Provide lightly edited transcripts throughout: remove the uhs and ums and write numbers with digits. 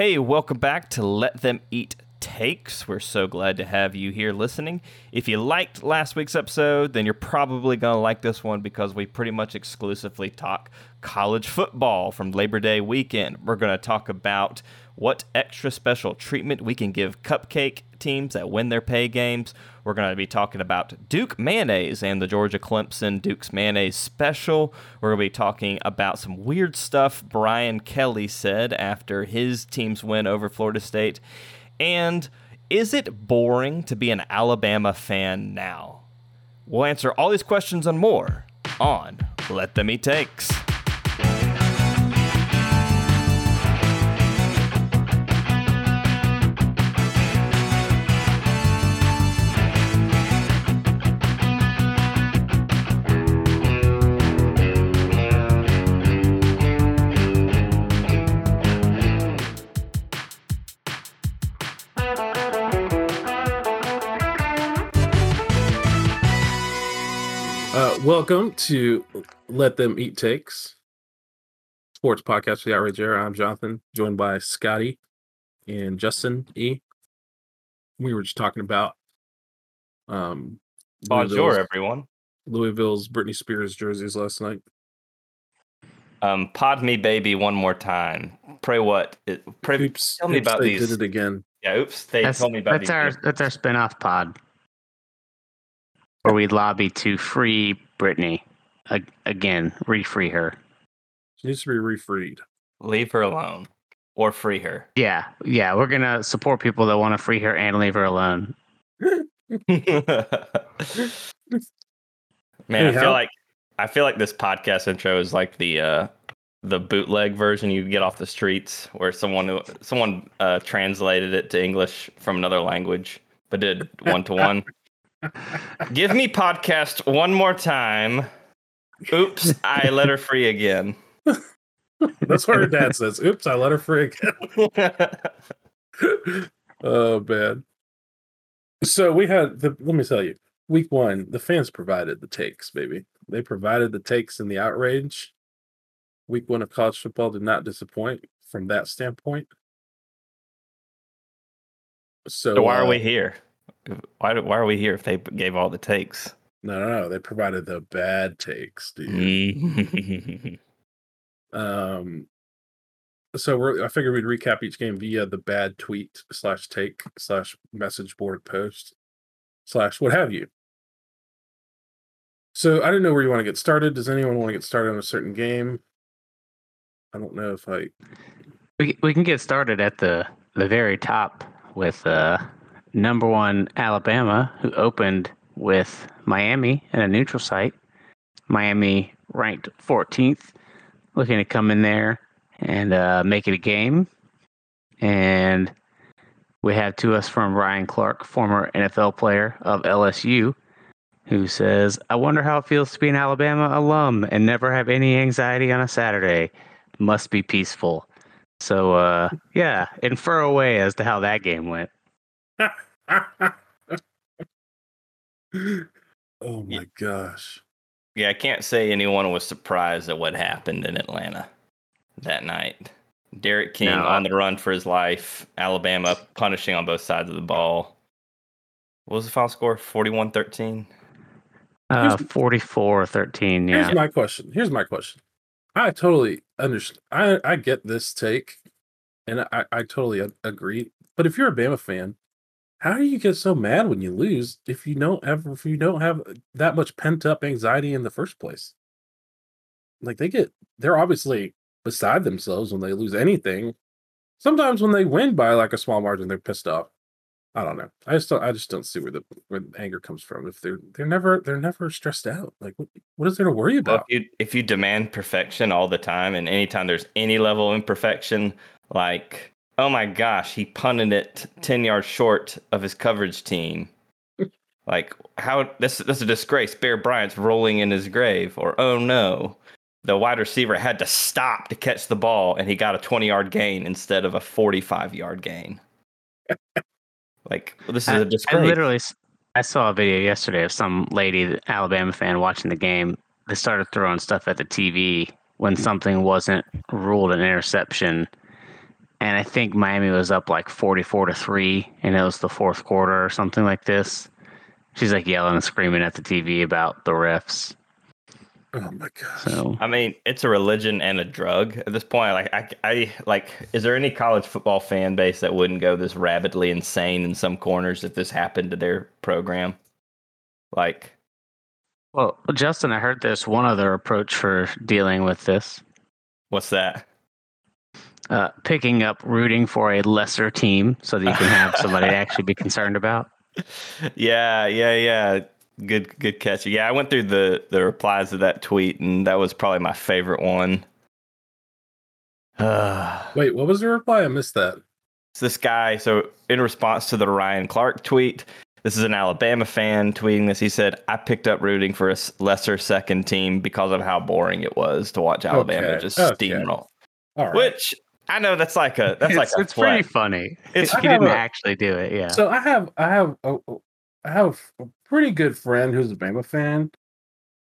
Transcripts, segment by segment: Hey, welcome back to Let Them Eat Takes. We're so glad to have you here listening. If you liked last week's episode, then you're probably going to like this one because we pretty much exclusively talk college football from Labor Day weekend. We're going to talk about what extra special treatment we can give cupcake teams that win their pay games. We're going to be talking about Duke mayonnaise and the Georgia Clemson Duke's mayonnaise special. We're going to be talking about some weird stuff Brian Kelly said after his team's win over Florida State. And is it boring to be an Alabama fan now? We'll answer all these questions and more on Let Them Eat Takes. Welcome to Let Them Eat Takes, sports podcast for the Outrage Air. I'm Jonathan, joined by Scotty and Justin E. We were just talking about Bonjour, everyone. Louisville's Britney Spears jerseys last night. Pod me, baby, one more time. Pray what? Tell me about these. Did it again? Yeah, oops. They told me about these. That's our spinoff pod, where we lobby to free Britney again, refree her. She needs to be refreed. Leave her alone or free her. Yeah. We're going to support people that want to free her and leave her alone. Man, I feel like this podcast intro is like the bootleg version you get off the streets where someone translated it to English from another language, but did one-to-one. Give me podcast one more time. Oops, I let her free again. That's what her dad says. Oops, I let her free again. Oh, man. So we had, let me tell you, week one, the fans provided the takes, baby. They provided the takes and the outrage. Week one of college football did not disappoint from that standpoint. So why are we here? Why are we here if they gave all the takes? No. They provided the bad takes, dude. So I figured we'd recap each game via the bad tweet / take / message board post / what have you. So I don't know where you want to get started. Does anyone want to get started on a certain game? I don't know if I... We can get started at the very top with... Number one, Alabama, who opened with Miami in a neutral site. Miami ranked 14th, looking to come in there and make it a game. And we have to us from Ryan Clark, former NFL player of LSU, who says, "I wonder how it feels to be an Alabama alum and never have any anxiety on a Saturday. Must be peaceful." So, infer away as to how that game went. Oh my gosh. Yeah, I can't say anyone was surprised at what happened in Atlanta that night. Derek King on the run for his life. Alabama punishing on both sides of the ball. What was the final score? 41-13? 44-13, yeah. Here's my question. I totally understand. I get this take, and I totally agree. But if you're a Bama fan, how do you get so mad when you lose if you don't have that much pent up anxiety in the first place? Like they're obviously beside themselves when they lose anything. Sometimes when they win by like a small margin, they're pissed off. I don't know. I just don't see where the anger comes from. If they're never stressed out. Like what is there to worry about? If you demand perfection all the time, and anytime there's any level of imperfection, like, oh my gosh, he punted it 10 yards short of his coverage team. Like, how this is a disgrace. Bear Bryant's rolling in his grave. Or, oh no, the wide receiver had to stop to catch the ball, and he got a 20-yard gain instead of a 45-yard gain. Like, well, this is a disgrace. I saw a video yesterday of some lady, Alabama fan, watching the game. They started throwing stuff at the TV when something wasn't ruled an interception. And I think Miami was up like 44-3, and it was the fourth quarter or something like this. She's like yelling and screaming at the TV about the refs. Oh my gosh. So, I mean, it's a religion and a drug at this point. Like, I like, is there any college football fan base that wouldn't go this rabidly insane in some corners if this happened to their program? Like, well, Justin, I heard there's one other approach for dealing with this. What's that? Picking up rooting for a lesser team so that you can have somebody to actually be concerned about. Yeah. Good catch. Yeah, I went through the replies to that tweet, and that was probably my favorite one. Wait, what was the reply? I missed that. It's this guy. So in response to the Ryan Clark tweet, this is an Alabama fan tweeting this. He said, I picked up rooting for a lesser second team because of how boring it was to watch Alabama steamroll. All right. Which I know that's pretty funny. He didn't actually do it. Yeah. So I have a pretty good friend who's a Bama fan,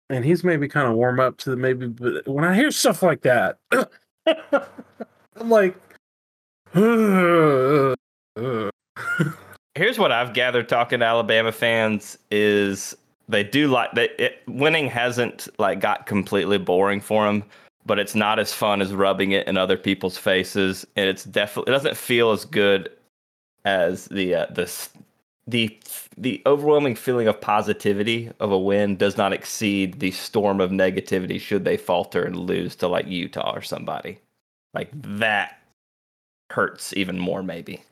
and he's maybe kind of warm up to the maybe. But when I hear stuff like that, I'm like, here's what I've gathered talking to Alabama fans is they do like that. Winning hasn't like got completely boring for them, but it's not as fun as rubbing it in other people's faces, and it's definitely it doesn't feel as good as the overwhelming feeling of positivity of a win does not exceed the storm of negativity should they falter and lose to like Utah or somebody. Like that hurts even more maybe.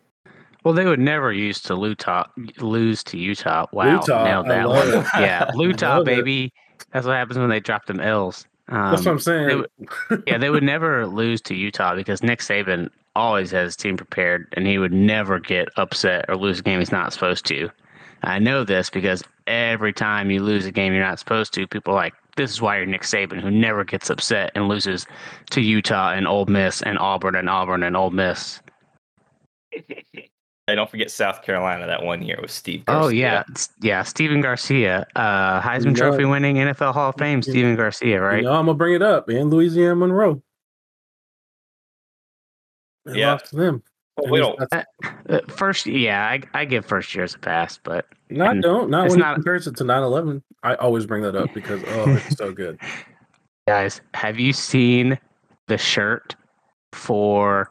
Well, they would never used to lose to Utah. Wow, nailed that one. Yeah, Utah, baby. That's what happens when they drop them L's. That's what I'm saying. They would never lose to Utah because Nick Saban always has his team prepared, and he would never get upset or lose a game he's not supposed to. I know this because every time you lose a game you're not supposed to, people are like, this is why you're Nick Saban, who never gets upset and loses to Utah and Ole Miss and Auburn and Ole Miss. Hey, don't forget South Carolina that one year with Steve Garcia. Oh, yeah, Stephen Garcia, Heisman Trophy winning NFL Hall of Fame, Stephen Garcia, right? I'm going to bring it up, man, Louisiana Monroe. They lost to them. Well, we don't. First, I give first years a pass, but... No, I don't. Not when it compares it to 9/11. I always bring that up because, it's so good. Guys, have you seen the shirt for...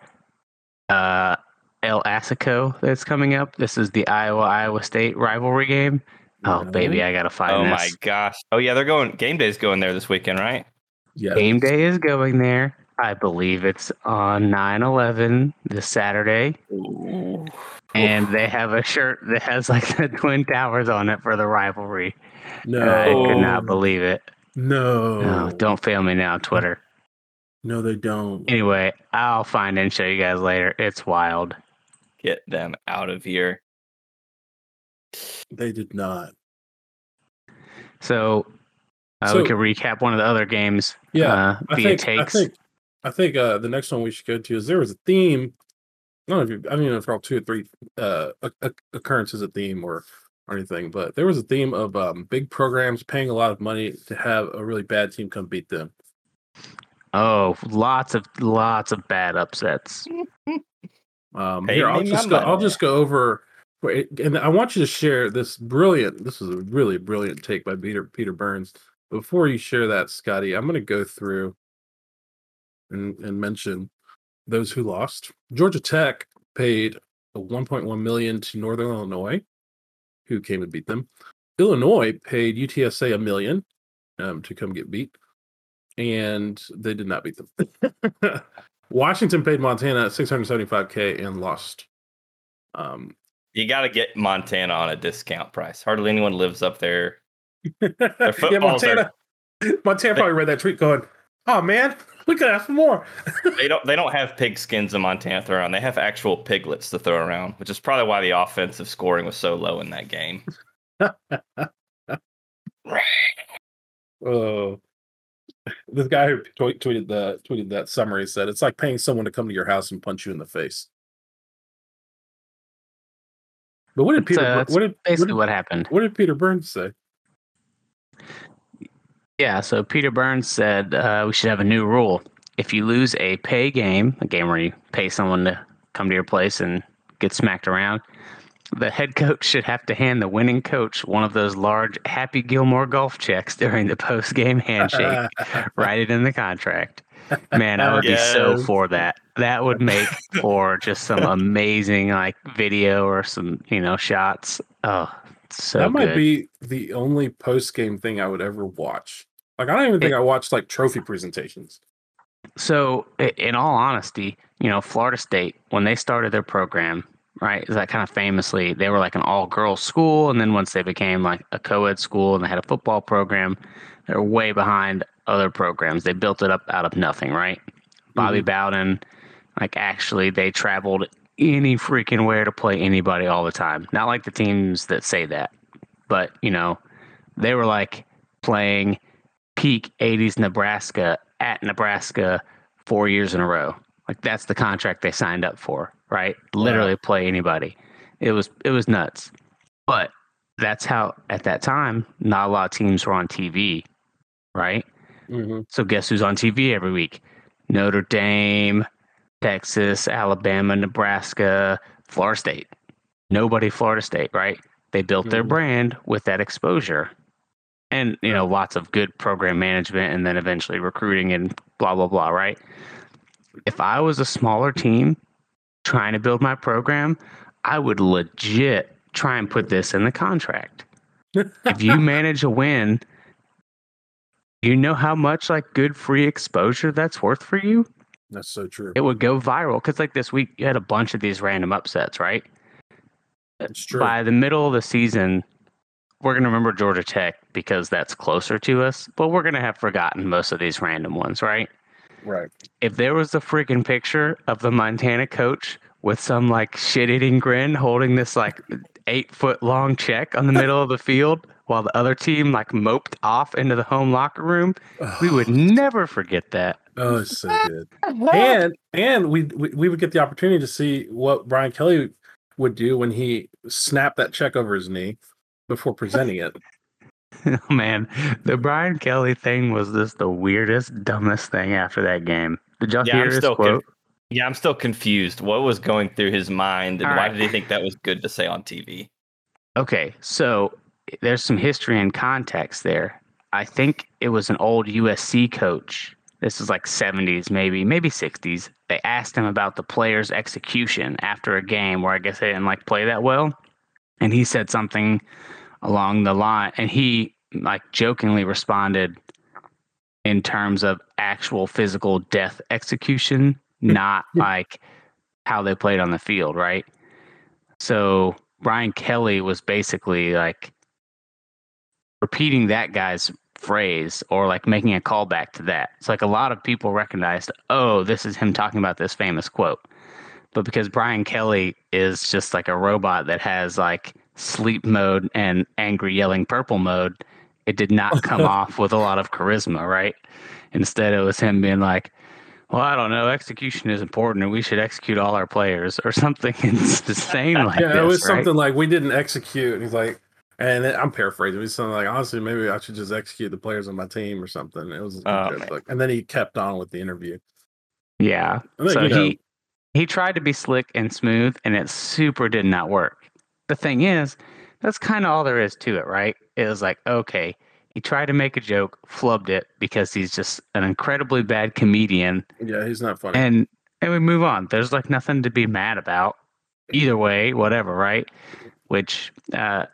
El Asico that's coming up? This is the Iowa State rivalry game. Oh, baby, I got to find this. Oh, my gosh. Oh, yeah, they're going. Game Day's going there this weekend, right? Yeah. Game Day is going there. I believe it's on 9/11 this Saturday. Ooh. And they have a shirt that has like the Twin Towers on it for the rivalry. No. And I could not believe it. No. Don't fail me now, Twitter. No, they don't. Anyway, I'll find and show you guys later. It's wild. Get them out of here. They did not. So we could recap one of the other games. Yeah, takes. I think the next one we should go to is there was a theme. I don't know if there are 2 or 3 occurrences a theme or anything, but there was a theme of big programs paying a lot of money to have a really bad team come beat them. Oh, lots of bad upsets. Here, I'll just go over, and I want you to share this brilliant. This is a really brilliant take by Peter Burns. Before you share that, Scotty, I'm going to go through and mention those who lost. Georgia Tech paid $1.1 million to Northern Illinois, who came and beat them. Illinois paid UTSA $1 million to come get beat, and they did not beat them. Washington paid Montana $675,000 and lost. You got to get Montana on a discount price. Hardly anyone lives up there. Their footballs Montana probably read that tweet going, "Oh man, we could ask for more." They don't have pig skins in Montana to throw around. They have actual piglets to throw around, which is probably why the offensive scoring was so low in that game. Oh. This guy who tweeted that summary said it's like paying someone to come to your house and punch you in the face. But what did Peter? What happened? What did Peter Burns say? Yeah, so Peter Burns said we should have a new rule: if you lose a pay game, a game where you pay someone to come to your place and get smacked around. The head coach should have to hand the winning coach one of those large Happy Gilmore golf checks during the post-game handshake. Write it in the contract. Man, I would be so for that. That would make for just some amazing like video or some, you know, shots. Oh, so that might be the only post-game thing I would ever watch. Like, I don't even think I watched like trophy presentations. So, in all honesty, you know, Florida State, when they started their program, right, is that kind of famously, they were like an all-girls school, and then once they became like a co-ed school and they had a football program, they're way behind other programs. They built it up out of nothing, right? Mm-hmm. Bobby Bowden, like, actually, they traveled any freaking where to play anybody all the time. Not like the teams that say that, but, you know, they were like playing peak 80s Nebraska at Nebraska 4 years in a row. Like, that's the contract they signed up for, right? Literally play anybody. It was nuts. But that's how, at that time, not a lot of teams were on TV, right? Mm-hmm. So guess who's on TV every week? Notre Dame, Texas, Alabama, Nebraska, Florida State. Nobody Florida State, right? They built their brand with that exposure. And, you know, lots of good program management and then eventually recruiting and blah, blah, blah, right? If I was a smaller team trying to build my program, I would legit try and put this in the contract. If you manage a win, you know how much like good free exposure that's worth for you? That's so true. It would go viral because like this week you had a bunch of these random upsets, right? That's true. By the middle of the season, we're going to remember Georgia Tech because that's closer to us, but we're going to have forgotten most of these random ones, right? Right. If there was a freaking picture of the Montana coach with some like shit-eating grin holding this like 8-foot-long check on the middle of the field while the other team like moped off into the home locker room, we would never forget that. Oh, it's so good. And we would get the opportunity to see what Brian Kelly would do when he snapped that check over his knee before presenting it. Oh man, the Brian Kelly thing was just the weirdest, dumbest thing after that game. Did y'all hear his quote? Yeah, I'm still confused. What was going through his mind, and why did he think that was good to say on TV? Okay, so there's some history and context there. I think it was an old USC coach. This is like 70s, maybe 60s. They asked him about the player's execution after a game where I guess they didn't like play that well, and he said something along the line, and he like jokingly responded in terms of actual physical death execution, not like how they played on the field, right? So Brian Kelly was basically like repeating that guy's phrase or like making a callback to that. It's like a lot of people recognized, oh, this is him talking about this famous quote. But because Brian Kelly is just like a robot that has like sleep mode and angry yelling purple mode, it did not come off with a lot of charisma, right? Instead, it was him being like, well, I don't know, execution is important and we should execute all our players or something insane like that. Yeah, it was something like we didn't execute. And he's like, and I'm paraphrasing, it was something like, honestly, maybe I should just execute the players on my team or something. It was like, and then he kept on with the interview. Yeah. So he tried to be slick and smooth, and it super did not work. The thing is, that's kind of all there is to it, right? It was like, okay, he tried to make a joke, flubbed it because he's just an incredibly bad comedian. Yeah, he's not funny. And we move on. There's like nothing to be mad about. Either way, whatever, right? Which Mina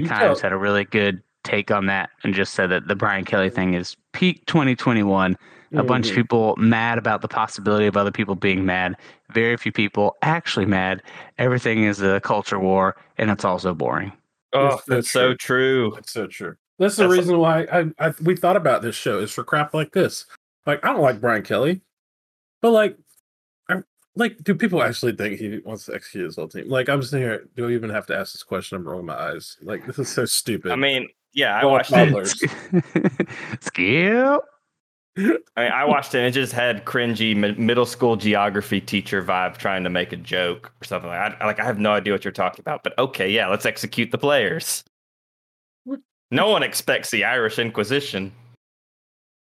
Kimes had a really good take on that and just said that the Brian Kelly thing is peak 2021. A bunch of people mad about the possibility of other people being mad. Very few people actually mad. Everything is a culture war, and it's also boring. Oh, that's so true. That's so true. That's the reason why we thought about this show is for crap like this. Like, I don't like Brian Kelly, but like, do people actually think he wants to execute his whole team? Like, I'm sitting here, do I even have to ask this question? I'm rolling my eyes. Like, this is so stupid. I mean, yeah, I watched it. Skip. I watched it and it just had cringy middle school geography teacher vibe trying to make a joke or something like that. I have no idea what you're talking about, but okay, yeah, let's execute the players. No one expects the Irish Inquisition.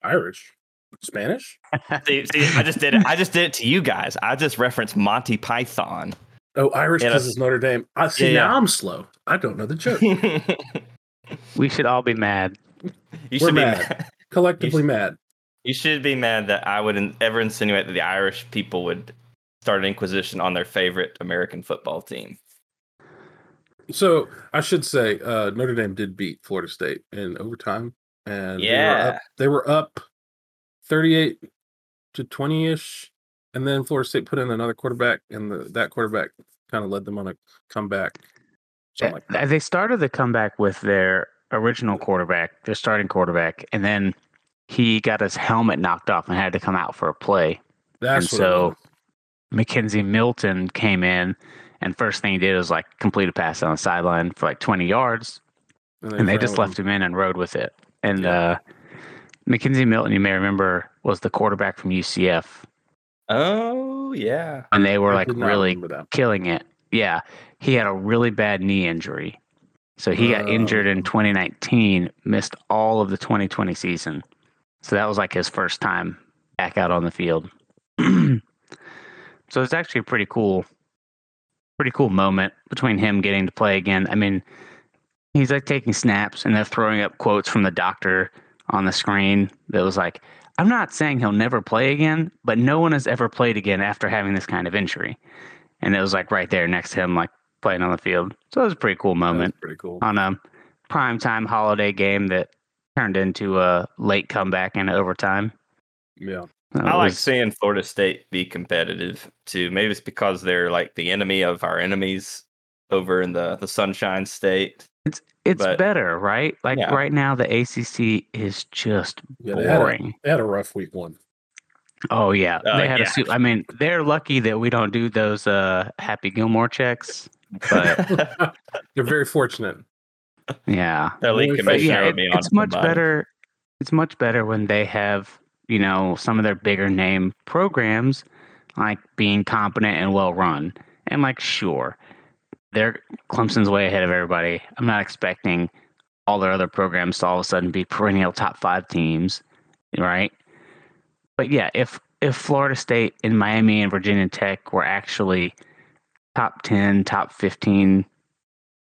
Irish? Spanish? See, I just did it. I just did it to you guys. I just referenced Monty Python. Oh, Irish because it's Notre Dame. I see. Yeah. Now I'm slow. I don't know the joke. We should all be mad. We're mad. Collectively mad. You should be mad that I would ever insinuate that the Irish people would start an inquisition on their favorite American football team. So I should say Notre Dame did beat Florida State in overtime, and they were up 38-20-ish, and then Florida State put in another quarterback, and that quarterback kind of led them on a comeback. Like that. They started the comeback with their original quarterback, their starting quarterback, and then he got his helmet knocked off and had to come out for a play. So McKenzie Milton came in, and first thing he did was like complete a pass on the sideline for like 20 yards, and they just left him in and rode with it. And McKenzie Milton, you may remember, was the quarterback from UCF. Oh, yeah. And they were like really killing it. Yeah. He had a really bad knee injury. So he got injured in 2019, missed all of the 2020 season. So that was like his first time back out on the field. So it's actually a pretty cool moment between him getting to play again. I mean, he's like taking snaps and they're throwing up quotes from the doctor on the screen that was like, I'm not saying he'll never play again, but no one has ever played again after having this kind of injury. And it was like right there next to him, like playing on the field. So it was a pretty cool moment. Pretty cool. On a primetime holiday game that turned into a late comeback and overtime. Yeah. I like seeing Florida State be competitive too. Maybe it's because they're like the enemy of our enemies over in the Sunshine State. It's better, right? Like right now, the ACC is just boring. They had a rough week one. Oh yeah, I mean, they're lucky that we don't do those Happy Gilmore checks. But they're very fortunate. Yeah, their league commissioner would be on. It's much better. It's much better when they have some of their bigger name programs like being competent and well run, and like sure. Clemson's way ahead of everybody. I'm not expecting all their other programs to all of a sudden be perennial top 5 teams, right? But yeah, if Florida State and Miami and Virginia Tech were actually top 10, top 15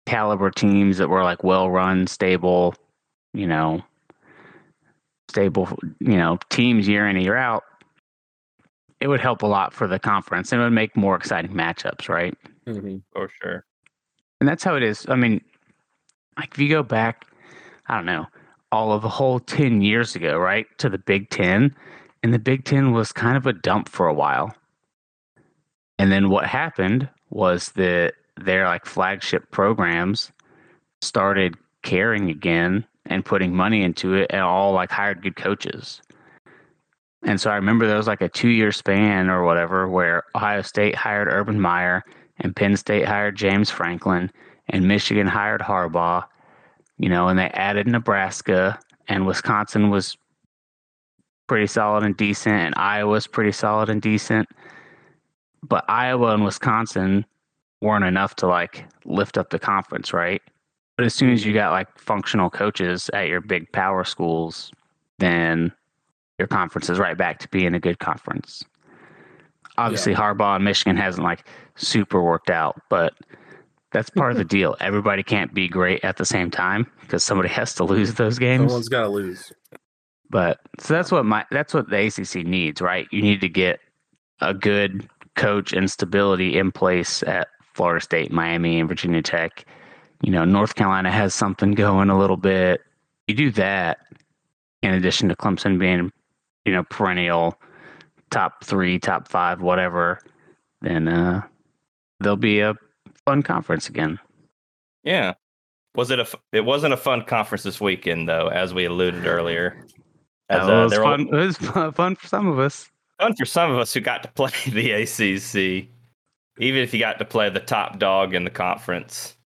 caliber teams that were like well-run, stable teams year in and year out, it would help a lot for the conference. It would make more exciting matchups, right? Mm-hmm. For sure. And that's how it is. I mean, like if you go back, I don't know, the whole 10 years ago, right, to the Big Ten, and the Big Ten was kind of a dump for a while. And then what happened was that their like flagship programs started caring again and putting money into it, and all like hired good coaches. And so I remember there was like a 2-year span or whatever where Ohio State hired Urban Meyer, and Penn State hired James Franklin, and Michigan hired Harbaugh, and they added Nebraska, and Wisconsin was pretty solid and decent, and Iowa's pretty solid and decent. But Iowa and Wisconsin weren't enough to like lift up the conference, right? But as soon as you got like functional coaches at your big power schools, then your conference is right back to being a good conference. Obviously, Harbaugh and Michigan hasn't like super worked out, but that's part of the deal. Everybody can't be great at the same time because somebody has to lose those games. Someone's got to lose. But so that's what the ACC needs, right? You need to get a good coach and stability in place at Florida State, Miami, and Virginia Tech. North Carolina has something going a little bit. You do that in addition to Clemson being, perennial top 3, top 5, whatever, then there'll be a fun conference again. Yeah. It wasn't a fun conference this weekend, though, as we alluded earlier. It was fun for some of us. Fun for some of us who got to play the ACC, even if you got to play the top dog in the conference.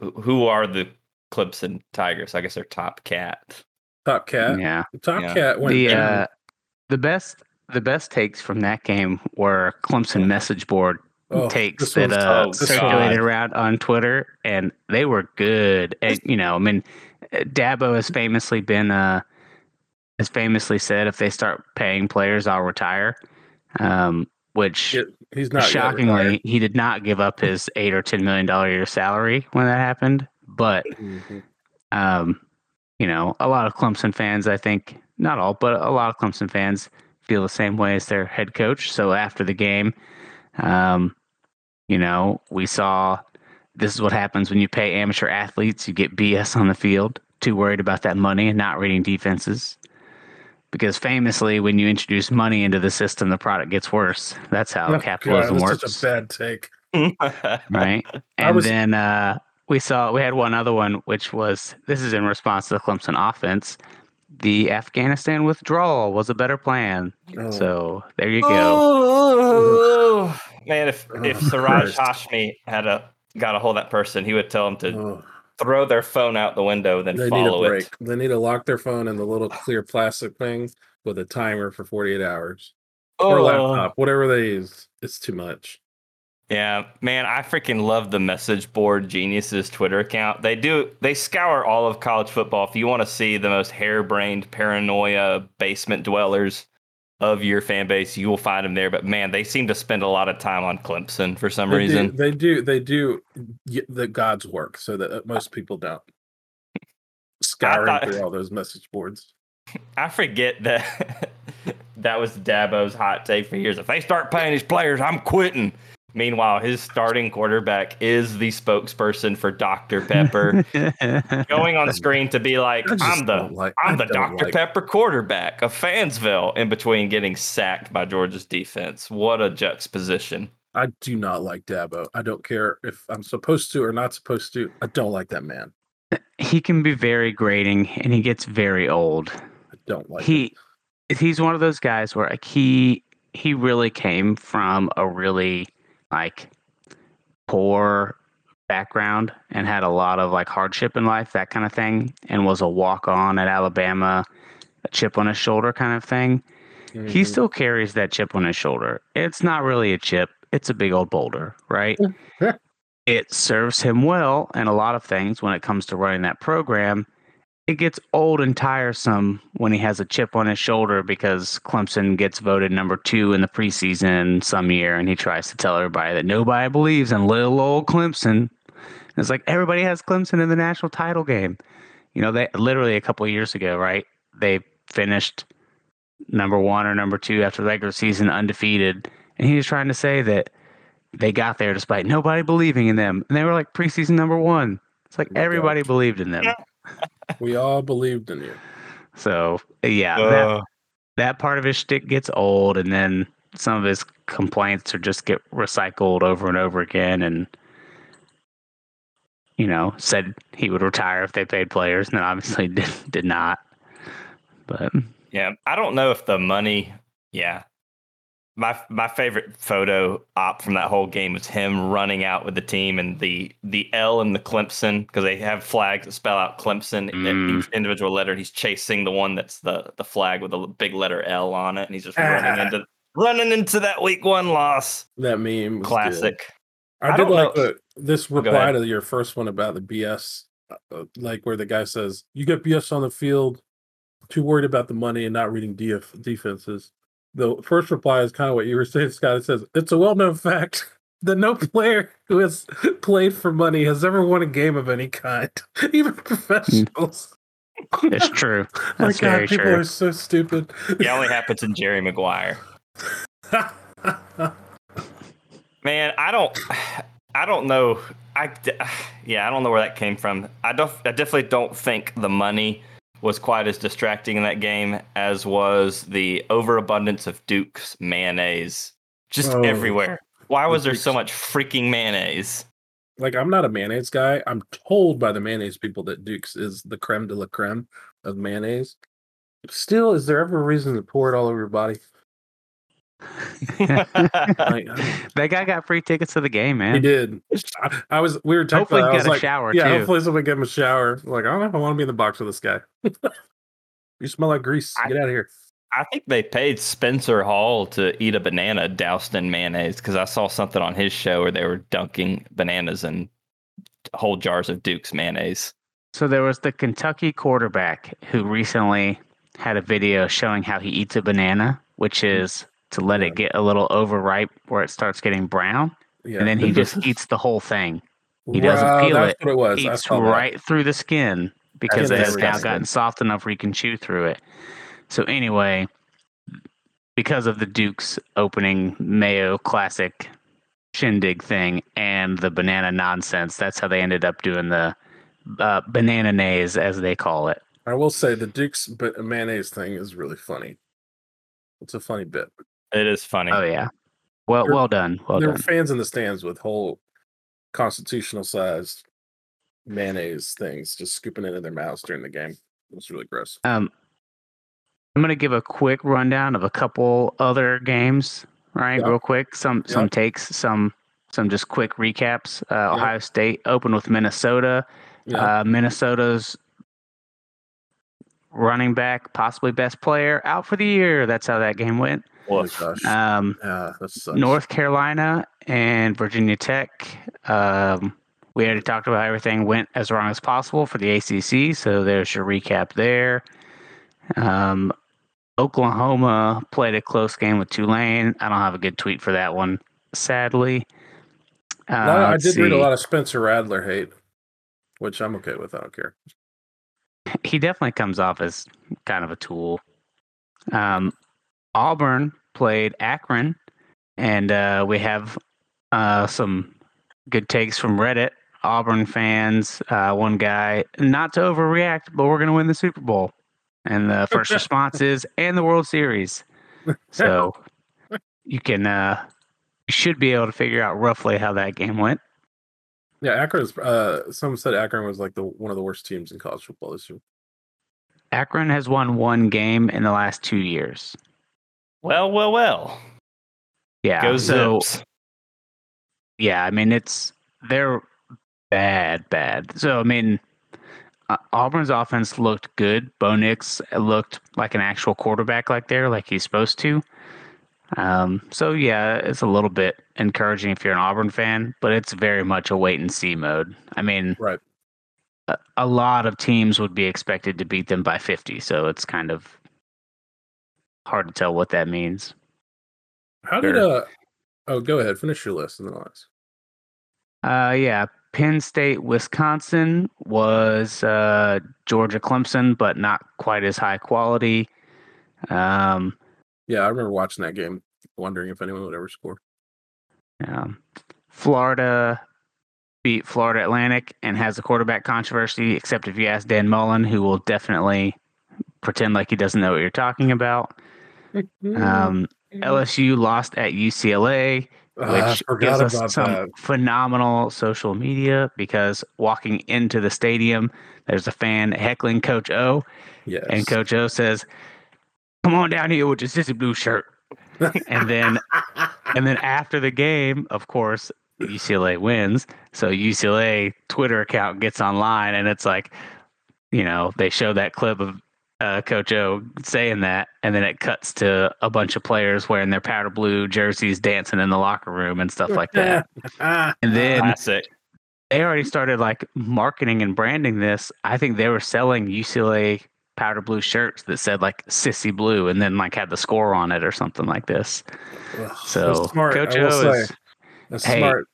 Who are the Clemson Tigers? I guess they're Top Cat. Top Cat? Yeah. Top Cat went The best takes from that game were Clemson message board takes that circulated around on Twitter, and they were good. And, I mean, Dabo has famously been has famously said, if they start paying players, I'll retire. Which he's not shockingly, he did not give up his $8 or $10 million a year salary when that happened. But you know, a lot of Clemson fans, I think, not all, but a lot of Clemson fans feel the same way as their head coach. So after the game, you know, we saw this is what happens when you pay amateur athletes. You get BS on the field, too worried about that money and not reading defenses. Because famously, when you introduce money into the system, the product gets worse. That's how capitalism works. That's a bad take. Right? And then we had one other one, which was, this is in response to the Clemson offense, the Afghanistan withdrawal was a better plan. Oh. So there you go. Oh. Man, if Siraj Hashmi got a hold of that person, he would tell him to throw their phone out the window, then they follow it. They need to lock their phone in the little clear plastic thing with a timer for 48 hours. Oh. Or a laptop, whatever they use. It's too much. Yeah, man, I freaking love the Message Board Geniuses Twitter account. They scour all of college football. If you want to see the most harebrained paranoia basement dwellers of your fan base, you will find them there. But man, they seem to spend a lot of time on Clemson for some reason. They do the God's work, so that most people don't. Scouring through all those message boards. I forget that that was Dabo's hot take for years. If they start paying these players, I'm quitting. Meanwhile, his starting quarterback is the spokesperson for Dr. Pepper, going on screen to be like, I'm the Dr. Pepper quarterback of Fansville, in between getting sacked by Georgia's defense. What a juxtaposition. I do not like Dabo. I don't care if I'm supposed to or not supposed to. I don't like that man. He can be very grating, and he gets very old. I don't like it. He's one of those guys where like, he really came from a really like poor background and had a lot of like hardship in life, that kind of thing, and was a walk-on at Alabama, a chip on his shoulder kind of thing. Mm. He still carries that chip on his shoulder. It's not really a chip. It's a big old boulder, right? It serves him well in a lot of things when it comes to running that program. It gets old and tiresome when he has a chip on his shoulder because Clemson gets voted number 2 in the preseason some year, and he tries to tell everybody that nobody believes in little old Clemson. And it's like, everybody has Clemson in the national title game. You know, they literally a couple of years ago, right? They finished number 1 or number 2 after the regular season undefeated. And he was trying to say that they got there despite nobody believing in them. And they were like preseason number 1. It's like everybody believed in them. Yeah. We all believed in you. So, yeah, that part of his shtick gets old, and then some of his complaints just get recycled over and over again. And, you know, said he would retire if they paid players, and then obviously did not. But yeah, I don't know if the money. Yeah, my favorite photo op from that whole game was him running out with the team, and the L in the Clemson, because they have flags that spell out Clemson in each individual letter. He's chasing the one that's the flag with a big letter L on it, and he's just running into that week 1 loss. That meme was classic. Good. I did like this reply to your first one about the BS, like where the guy says, "You got BS on the field, too worried about the money and not reading defenses." The first reply is kind of what you were saying, Scott. It says, it's a well-known fact that no player who has played for money has ever won a game of any kind, even professionals. It's true. That's very true. People are so stupid. It only happens in Jerry Maguire. Man, I don't know. I don't know where that came from. I definitely don't think the money was quite as distracting in that game as was the overabundance of Duke's mayonnaise just everywhere. Why was there so much freaking mayonnaise? Like, I'm not a mayonnaise guy. I'm told by the mayonnaise people that Duke's is the creme de la creme of mayonnaise. Still, is there ever a reason to pour it all over your body? That guy got free tickets to the game, man. He did. We were talking hopefully about that. Hopefully, get a shower. Yeah, hopefully, someone get him a shower. Like, I don't know if I want to be in the box with this guy. You smell like grease. Get out of here. I think they paid Spencer Hall to eat a banana doused in mayonnaise, because I saw something on his show where they were dunking bananas in whole jars of Duke's mayonnaise. So there was the Kentucky quarterback who recently had a video showing how he eats a banana, which is to let it get a little overripe where it starts getting brown. Yeah. And then he just eats the whole thing. He doesn't peel it. Eats right through the skin because it has now gotten soft enough where he can chew through it. So anyway, because of the Duke's opening Mayo Classic shindig thing and the banana nonsense, that's how they ended up doing the banana nays, as they call it. I will say the Duke's mayonnaise thing is really funny. It's a funny bit. It is funny. Oh, yeah. Well done. There were fans in the stands with whole constitutional-sized mayonnaise things just scooping it into their mouths during the game. It was really gross. I'm going to give a quick rundown of a couple other games, right? Yep. Real quick. Some takes, some just quick recaps. Ohio State opened with Minnesota. Yep. Minnesota's running back, possibly best player, out for the year. That's how that game went. Oh, gosh. That sucks. North Carolina and Virginia Tech. We already talked about everything went as wrong as possible for the ACC, so there's your recap there. Oklahoma played a close game with Tulane. I don't have a good tweet for that one, sadly. I did read a lot of Spencer Rattler hate, which I'm okay with. I don't care. He definitely comes off as kind of a tool. Auburn played Akron, and we have some good takes from Reddit. Auburn fans, one guy, not to overreact, but we're going to win the Super Bowl. And the first response is, and the World Series. So you can, you should be able to figure out roughly how that game went. Yeah, Akron's. Some said Akron was like one of the worst teams in college football this year. Akron has won one game in the last 2 years. Well. Yeah. Go Zips. Yeah, I mean they're bad. So I mean, Auburn's offense looked good. Bo Nix looked like an actual quarterback, like he's supposed to. So yeah, it's a little bit encouraging if you're an Auburn fan, but it's very much a wait and see mode. I mean, right. A lot of teams would be expected to beat them by 50, so it's kind of hard to tell what that means. How did go ahead, finish your list in the last. Penn State, Wisconsin was Georgia, Clemson, but not quite as high quality. Yeah, I remember watching that game, wondering if anyone would ever score. Florida beat Florida Atlantic and has a quarterback controversy, except if you ask Dan Mullen, who will definitely pretend like he doesn't know what you're talking about. LSU lost at UCLA, which gives us some phenomenal social media because walking into the stadium, there's a fan heckling Coach O. Yes. And Coach O says, "Come on down here with your sissy blue shirt." And then after the game, of course, UCLA wins. So UCLA Twitter account gets online and it's like, they show that clip of Coach O saying that. And then it cuts to a bunch of players wearing their powder blue jerseys dancing in the locker room and stuff like that. And then classic. They already started marketing and branding this. I think they were selling UCLA powder blue shirts that said sissy blue and then had the score on it or something like this. Ugh, so Coach O is smart.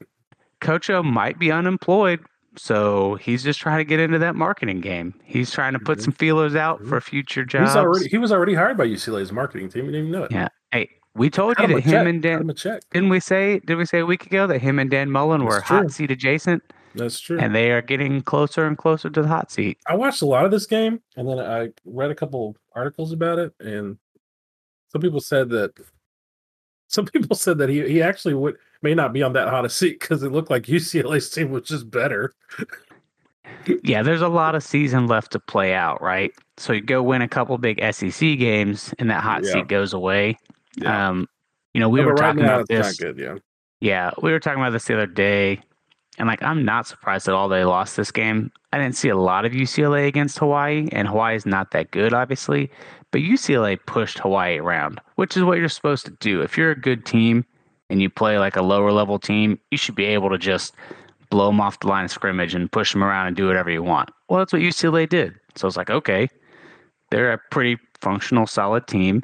Coach O might be unemployed, so he's just trying to get into that marketing game. He's trying to put some feelers out for future jobs. He was already hired by UCLA's marketing team. You didn't even know it. Yeah. Hey, we told you that him and Dan, didn't we say a week ago that him and Dan Mullen were hot seat adjacent? That's true. And they are getting closer and closer to the hot seat. I watched a lot of this game, and then I read a couple articles about it, and some people said that he actually may not be on that hot a seat because it looked like UCLA's team was just better. Yeah, there's a lot of season left to play out, right? So you go win a couple big SEC games, and that hot seat goes away. Yeah. We were talking about this. Not good, yeah, we were talking about this the other day. And I'm not surprised at all they lost this game. I didn't see a lot of UCLA against Hawaii, and Hawaii's not that good, obviously. But UCLA pushed Hawaii around, which is what you're supposed to do. If you're a good team and you play a lower-level team, you should be able to just blow them off the line of scrimmage and push them around and do whatever you want. Well, that's what UCLA did. So it's okay, they're a pretty functional, solid team.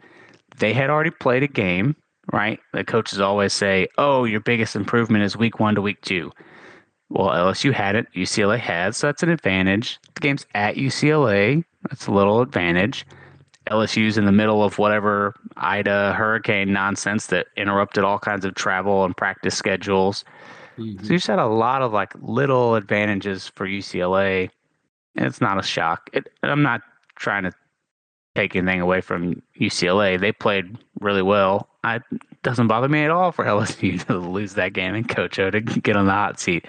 They had already played a game, right? The coaches always say, oh, your biggest improvement is week one to week two. Well, LSU had it. UCLA had, so that's an advantage. The game's at UCLA. That's a little advantage. LSU's in the middle of whatever Ida hurricane nonsense that interrupted all kinds of travel and practice schedules. Mm-hmm. So you just had a lot of like little advantages for UCLA. And it's not a shock. I'm not trying to take anything away from UCLA. They played really well. It doesn't bother me at all for LSU to lose that game and Coach O to get on the hot seat.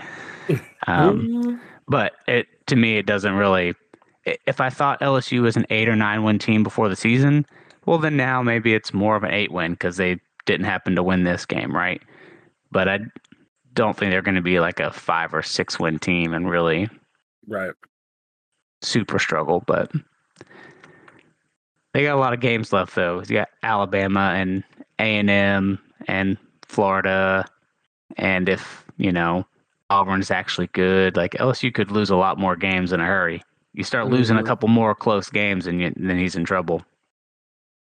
But to me, it doesn't really. If I thought LSU was an 8 or 9 win team before the season, well, then now maybe it's more of an 8 win because they didn't happen to win this game, right? But I don't think they're going to be like a 5 or 6 win team and really super struggle. But they got a lot of games left, though. You got Alabama and A&M and Florida. And if, you know, Auburn's actually good, like LSU could lose a lot more games in a hurry. You start losing a couple more close games, and then he's in trouble.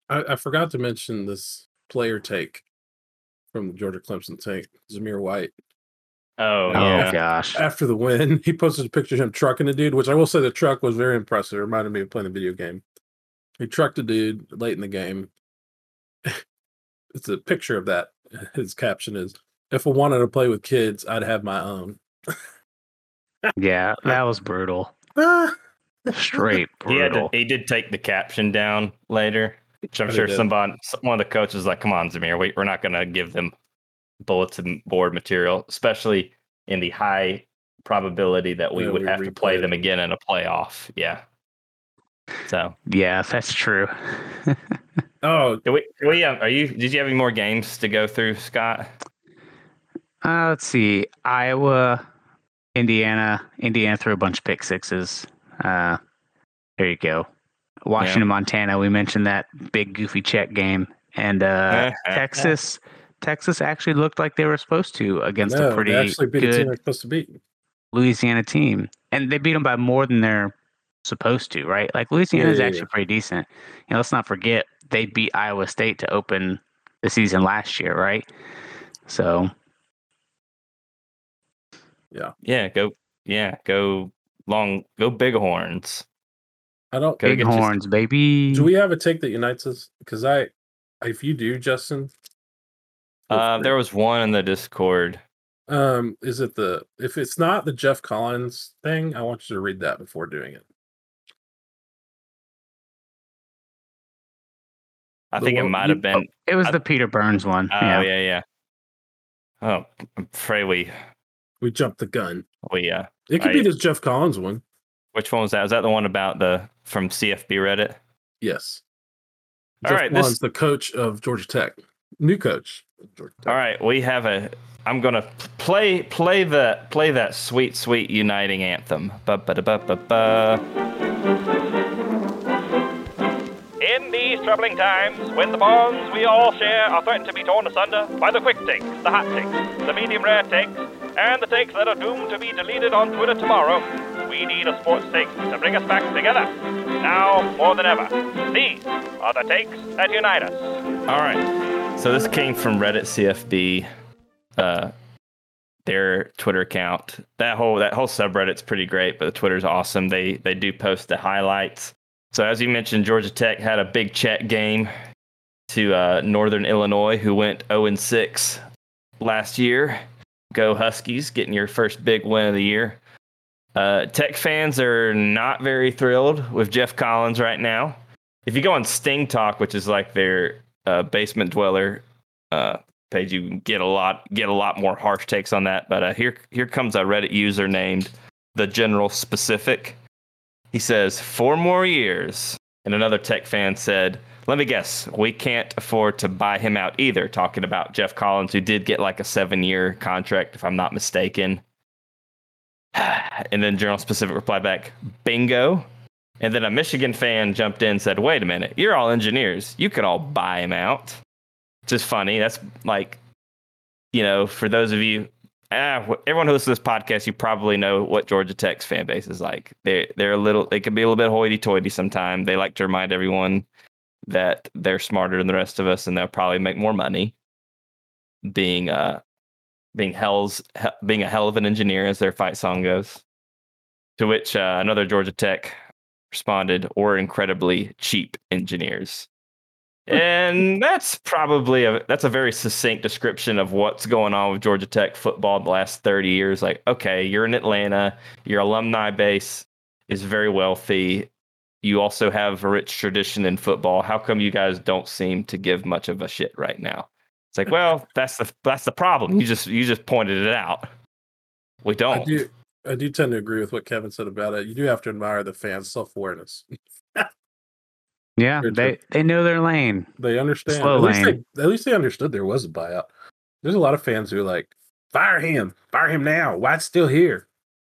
I forgot to mention this player take from the Georgia Clemson take, Zamir White. Oh, gosh. After the win, he posted a picture of him trucking a dude, which I will say the truck was very impressive. It reminded me of playing a video game. He trucked a dude late in the game. It's a picture of that. His caption is, if I wanted to play with kids, I'd have my own. Yeah, that was brutal. Straight brutal. He did take the caption down later, which I'm sure one of the coaches was like, come on, Zamir, we're not going to give them bulletin board material, especially in the high probability that we would have to play them again in a playoff. Yeah. So. Yeah, that's true. Oh, did you have any more games to go through, Scott? Let's see. Iowa, Indiana threw a bunch of pick sixes. There you go. Washington, Montana. We mentioned that big goofy check game, and Texas actually looked like they were supposed to against a pretty good team they're supposed to beat. Louisiana team, and they beat them by more than they're supposed to, right? Like Louisiana is actually pretty decent. You know, let's not forget they beat Iowa State to open the season last year, right? So, go Bighorns. I don't Bighorns, baby. Do we have a take that unites us? Because if you do, Justin, there was one in the Discord. Is it if it's not the Geoff Collins thing? I want you to read that before doing it. I think it might have been. It was the Peter Burns one. Oh, yeah. Oh, I'm afraid we jumped the gun. It could be this Geoff Collins one. Which one was that? Was that the one about from CFB Reddit? Yes. All right, this is the coach of Georgia Tech, new coach. All right, we have I'm gonna play that sweet uniting anthem. In these troubling times, when the bonds we all share are threatened to be torn asunder by the quick takes, the hot takes, the medium rare takes, and the takes that are doomed to be deleted on Twitter tomorrow, we need a sports take to bring us back together. Now more than ever, these are the takes that unite us. All right. So this came from Reddit CFB, their Twitter account. That whole subreddit's pretty great, but the Twitter's awesome. They do post the highlights. So as you mentioned, Georgia Tech had a big check game to Northern Illinois, who went 0-6 last year. Go Huskies, getting your first big win of the year. Tech fans are not very thrilled with Geoff Collins right now. If you go on Sting Talk, which is like their basement dweller page, you can get a lot more harsh takes on that. But here comes a Reddit user named The General Specific. He says 4 more years, and another Tech fan said, "Let me guess, we can't afford to buy him out either." Talking about Geoff Collins, who did get like a 7-year contract, if I'm not mistaken. And then General Specific replied back, bingo. And then a Michigan fan jumped in and said, wait a minute, you're all engineers. You could all buy him out. Which is funny. That's like, you know, for those of you, everyone who listens to this podcast, you probably know what Georgia Tech's fan base is like. They can be a little bit hoity-toity sometimes. They like to remind everyone that they're smarter than the rest of us and they'll probably make more money being a hell of an engineer, as their fight song goes. To which another Georgia Tech responded, or incredibly cheap engineers. And that's a very succinct description of what's going on with Georgia Tech football in the last 30 years. Like, okay, you're in Atlanta, your alumni base is very wealthy. You also have a rich tradition in football. How come you guys don't seem to give much of a shit right now? It's like, well, that's the problem. You just pointed it out. We don't. I do tend to agree with what Kevin said about it. You do have to admire the fans' self-awareness. Yeah, they know their lane. They understand. At least they understood there was a buyout. There's a lot of fans who are like, fire him now. Why it's still here?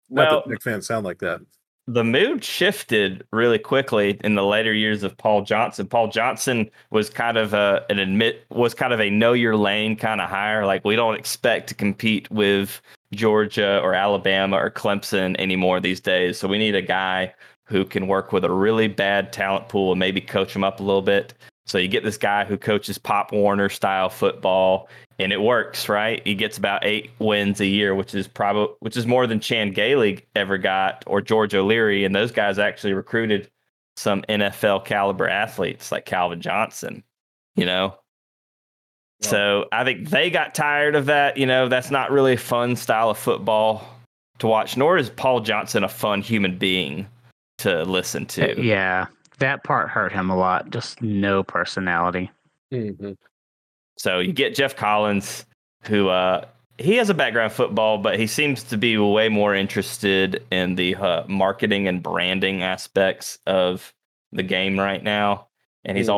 Well, Nick fans sound like that. The mood shifted really quickly in the later years of Paul Johnson. Paul Johnson was kind of a know your lane kind of hire. Like, we don't expect to compete with Georgia or Alabama or Clemson anymore these days. So we need a guy who can work with a really bad talent pool and maybe coach them up a little bit. So you get this guy who coaches Pop Warner style football, and it works, right? He gets about 8 wins a year, which is more than Chan Gailey ever got or George O'Leary. And those guys actually recruited some NFL caliber athletes like Calvin Johnson, you know? Yeah. So I think they got tired of that. You know, that's not really a fun style of football to watch, nor is Paul Johnson a fun human being to listen to. Yeah. That part hurt him a lot. Just no personality. Mm-hmm. So you get Geoff Collins, who he has a background in football, but he seems to be way more interested in the marketing and branding aspects of the game right now. And he's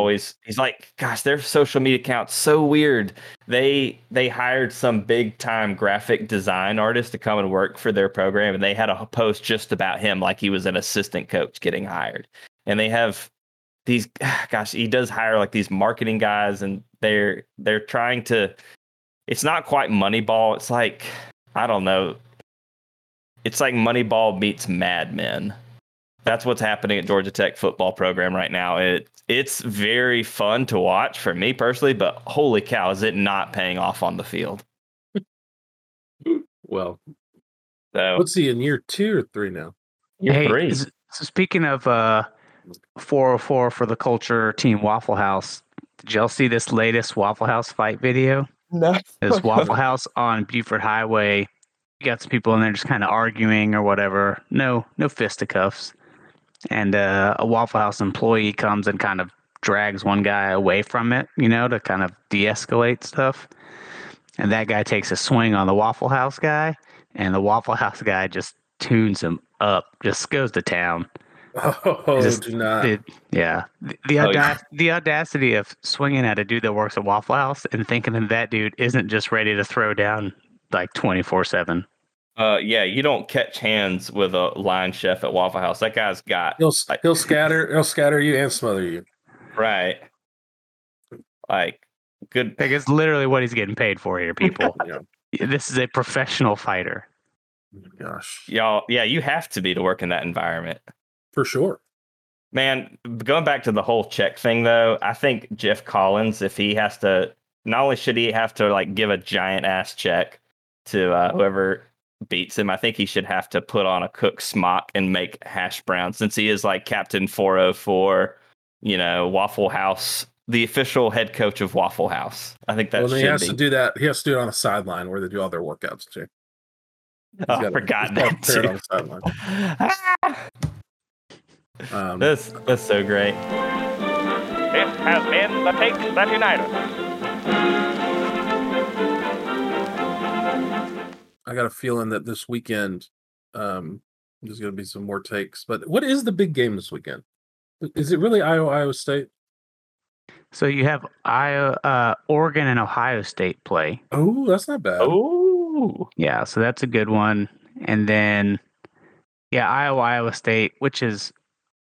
like, gosh, their social media account's so weird. They hired some big time graphic design artist to come and work for their program, and they had a post just about him, like he was an assistant coach getting hired. And they have these, gosh, he does hire like these marketing guys, and they're trying to, it's not quite Moneyball. It's like, I don't know. It's like Moneyball meets Mad Men. That's what's happening at Georgia Tech football program right now. It's very fun to watch for me personally, but holy cow, is it not paying off on the field? Well, so let's see, in year 2 or 3 now. Year 3. So speaking of 404 for the culture team Waffle House, did y'all see this latest Waffle House fight video? No. This Waffle House on Buford Highway. You got some people in there just kind of arguing or whatever. No fisticuffs. And a Waffle House employee comes and kind of drags one guy away from it, you know, to kind of de-escalate stuff. And that guy takes a swing on the Waffle House guy, and the Waffle House guy just tunes him up, just goes to town. Oh, just, do not! The audacity of swinging at a dude that works at Waffle House and thinking that that dude isn't just ready to throw down like 24/7. Yeah, you don't catch hands with a line chef at Waffle House. That guy's got he'll scatter you and smother you. Right. Like, good. Like, it's literally what he's getting paid for here, people. Yeah. This is a professional fighter. Gosh, y'all, yeah, you have to be to work in that environment for sure, man. Going back to the whole check thing, though, I think Geoff Collins, if he has to, not only should he have to like give a giant ass check to whoever beats him, I think he should have to put on a cook smock and make hash brown, since he is like Captain 404, you know, Waffle House, the official head coach of Waffle House. I think that to do that. He has to do it on the sideline where they do all their workouts too. I forgot that too. That's so great. This has been the Takes That Unite Us. I got a feeling that this weekend there's going to be some more takes. But what is the big game this weekend? Is it really Iowa State? So you have Oregon and Ohio State play. Oh, that's not bad. Oh. Yeah, so that's a good one. And then, yeah, Iowa State, which is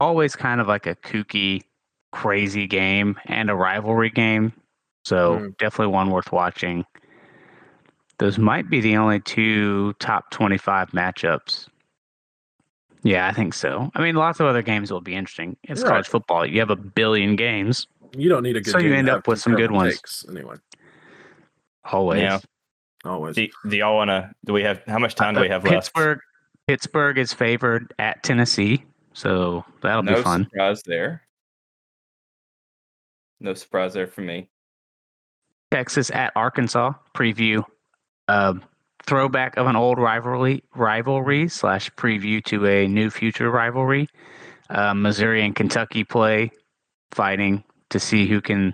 always kind of like a kooky, crazy game and a rivalry game. So definitely one worth watching. Those might be the only two top 25 matchups. Yeah, I think so. I mean, lots of other games will be interesting. It's college football. You have a billion games. You don't need a good. So you end up with some good ones anyway. Always, yeah. Always. Do y'all want to? Do we have how much time do we have left? Pittsburgh is favored at Tennessee, so that'll be fun. No surprise there. No surprise there for me. Texas at Arkansas preview. Throwback of an old rivalry / preview to a new future rivalry. Missouri and Kentucky play, fighting to see who can,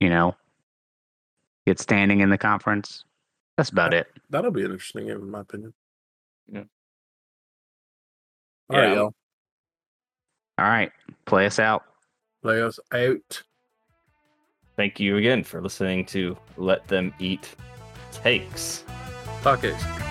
get standing in the conference. That's about it. That'll be an interesting game, in my opinion. Yeah. All right, y'all. All right. Play us out. Play us out. Thank you again for listening to Let Them Eat Takes. Takes.